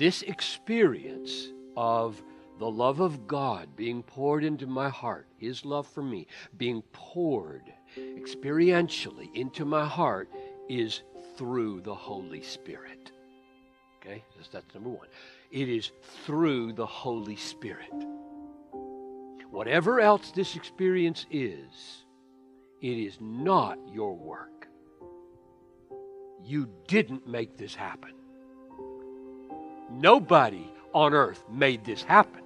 this experience of the love of God being poured into my heart, His love for me being poured experientially into my heart, is through the Holy Spirit. Okay, that's number one. It is through the Holy Spirit. Whatever else this experience is, it is not your work. You didn't make this happen. Nobody on earth made this happen.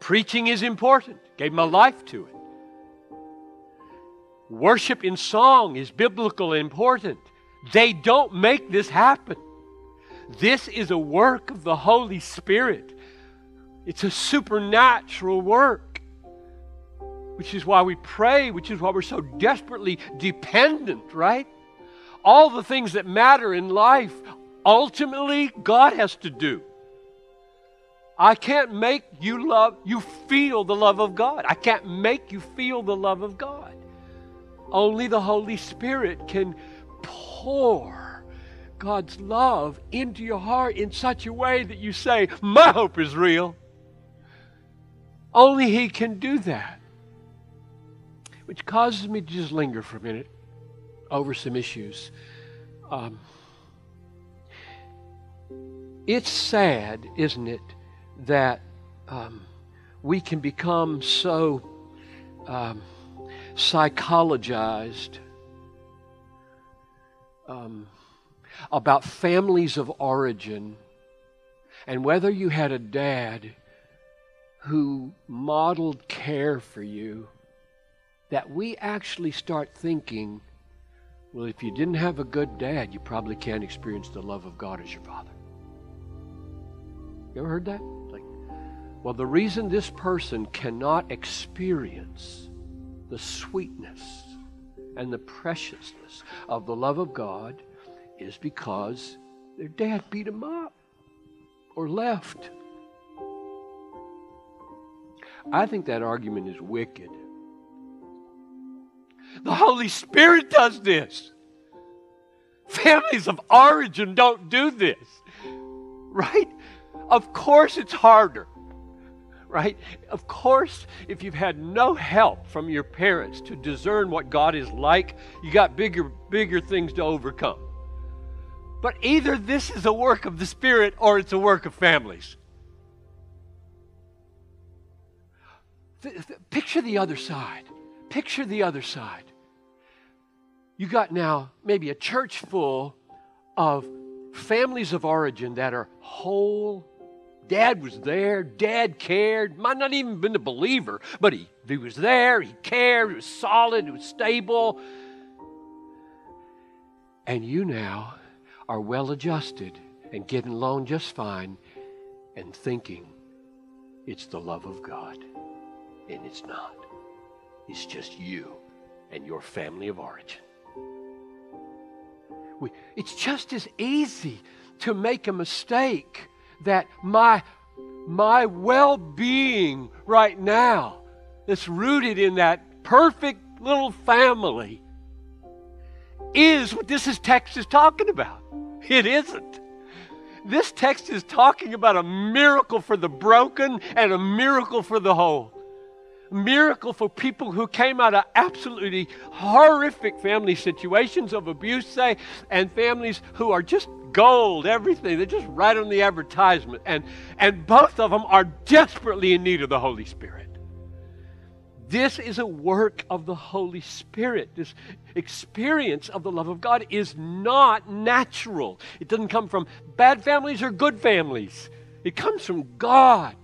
Preaching is important. Gave my life to it. Worship in song is biblical and important. They don't make this happen. This is a work of the Holy Spirit. It's a supernatural work, which is why we pray, which is why we're so desperately dependent, right? All the things that matter in life, ultimately, God has to do. I can't make you feel the love of God. I can't make you feel the love of God. Only the Holy Spirit can pour God's love into your heart in such a way that you say, my hope is real. Only He can do that. Which causes me to just linger for a minute over some issues. It's sad, isn't it, that we can become so psychologized about families of origin, and whether you had a dad who modeled care for you, that we actually start thinking, well, if you didn't have a good dad, you probably can't experience the love of God as your father. You ever heard that? Well, the reason this person cannot experience the sweetness and the preciousness of the love of God is because their dad beat him up or left. I think that argument is wicked. The Holy Spirit does this. Families of origin don't do this, right? Of course it's harder. Right? Of course, if you've had no help from your parents to discern what God is like, you got bigger things to overcome. But either this is a work of the Spirit or it's a work of families. Picture the other side. Picture the other side. You got now maybe a church full of families of origin that are whole. Dad was there, Dad cared, might not even been a believer, but he was there, he cared, he was solid, he was stable. And you now are well adjusted and getting along just fine and thinking it's the love of God, and it's not. It's just you and your family of origin. It's just as easy to make a mistake that my well-being right now that's rooted in that perfect little family is what this text is talking about. It isn't. This text is talking about a miracle for the broken and a miracle for the whole. A miracle for people who came out of absolutely horrific family situations of abuse, say, and families who are just gold, everything. They're just right on the advertisement. And both of them are desperately in need of the Holy Spirit. This is a work of the Holy Spirit. This experience of the love of God is not natural. It doesn't come from bad families or good families. It comes from God.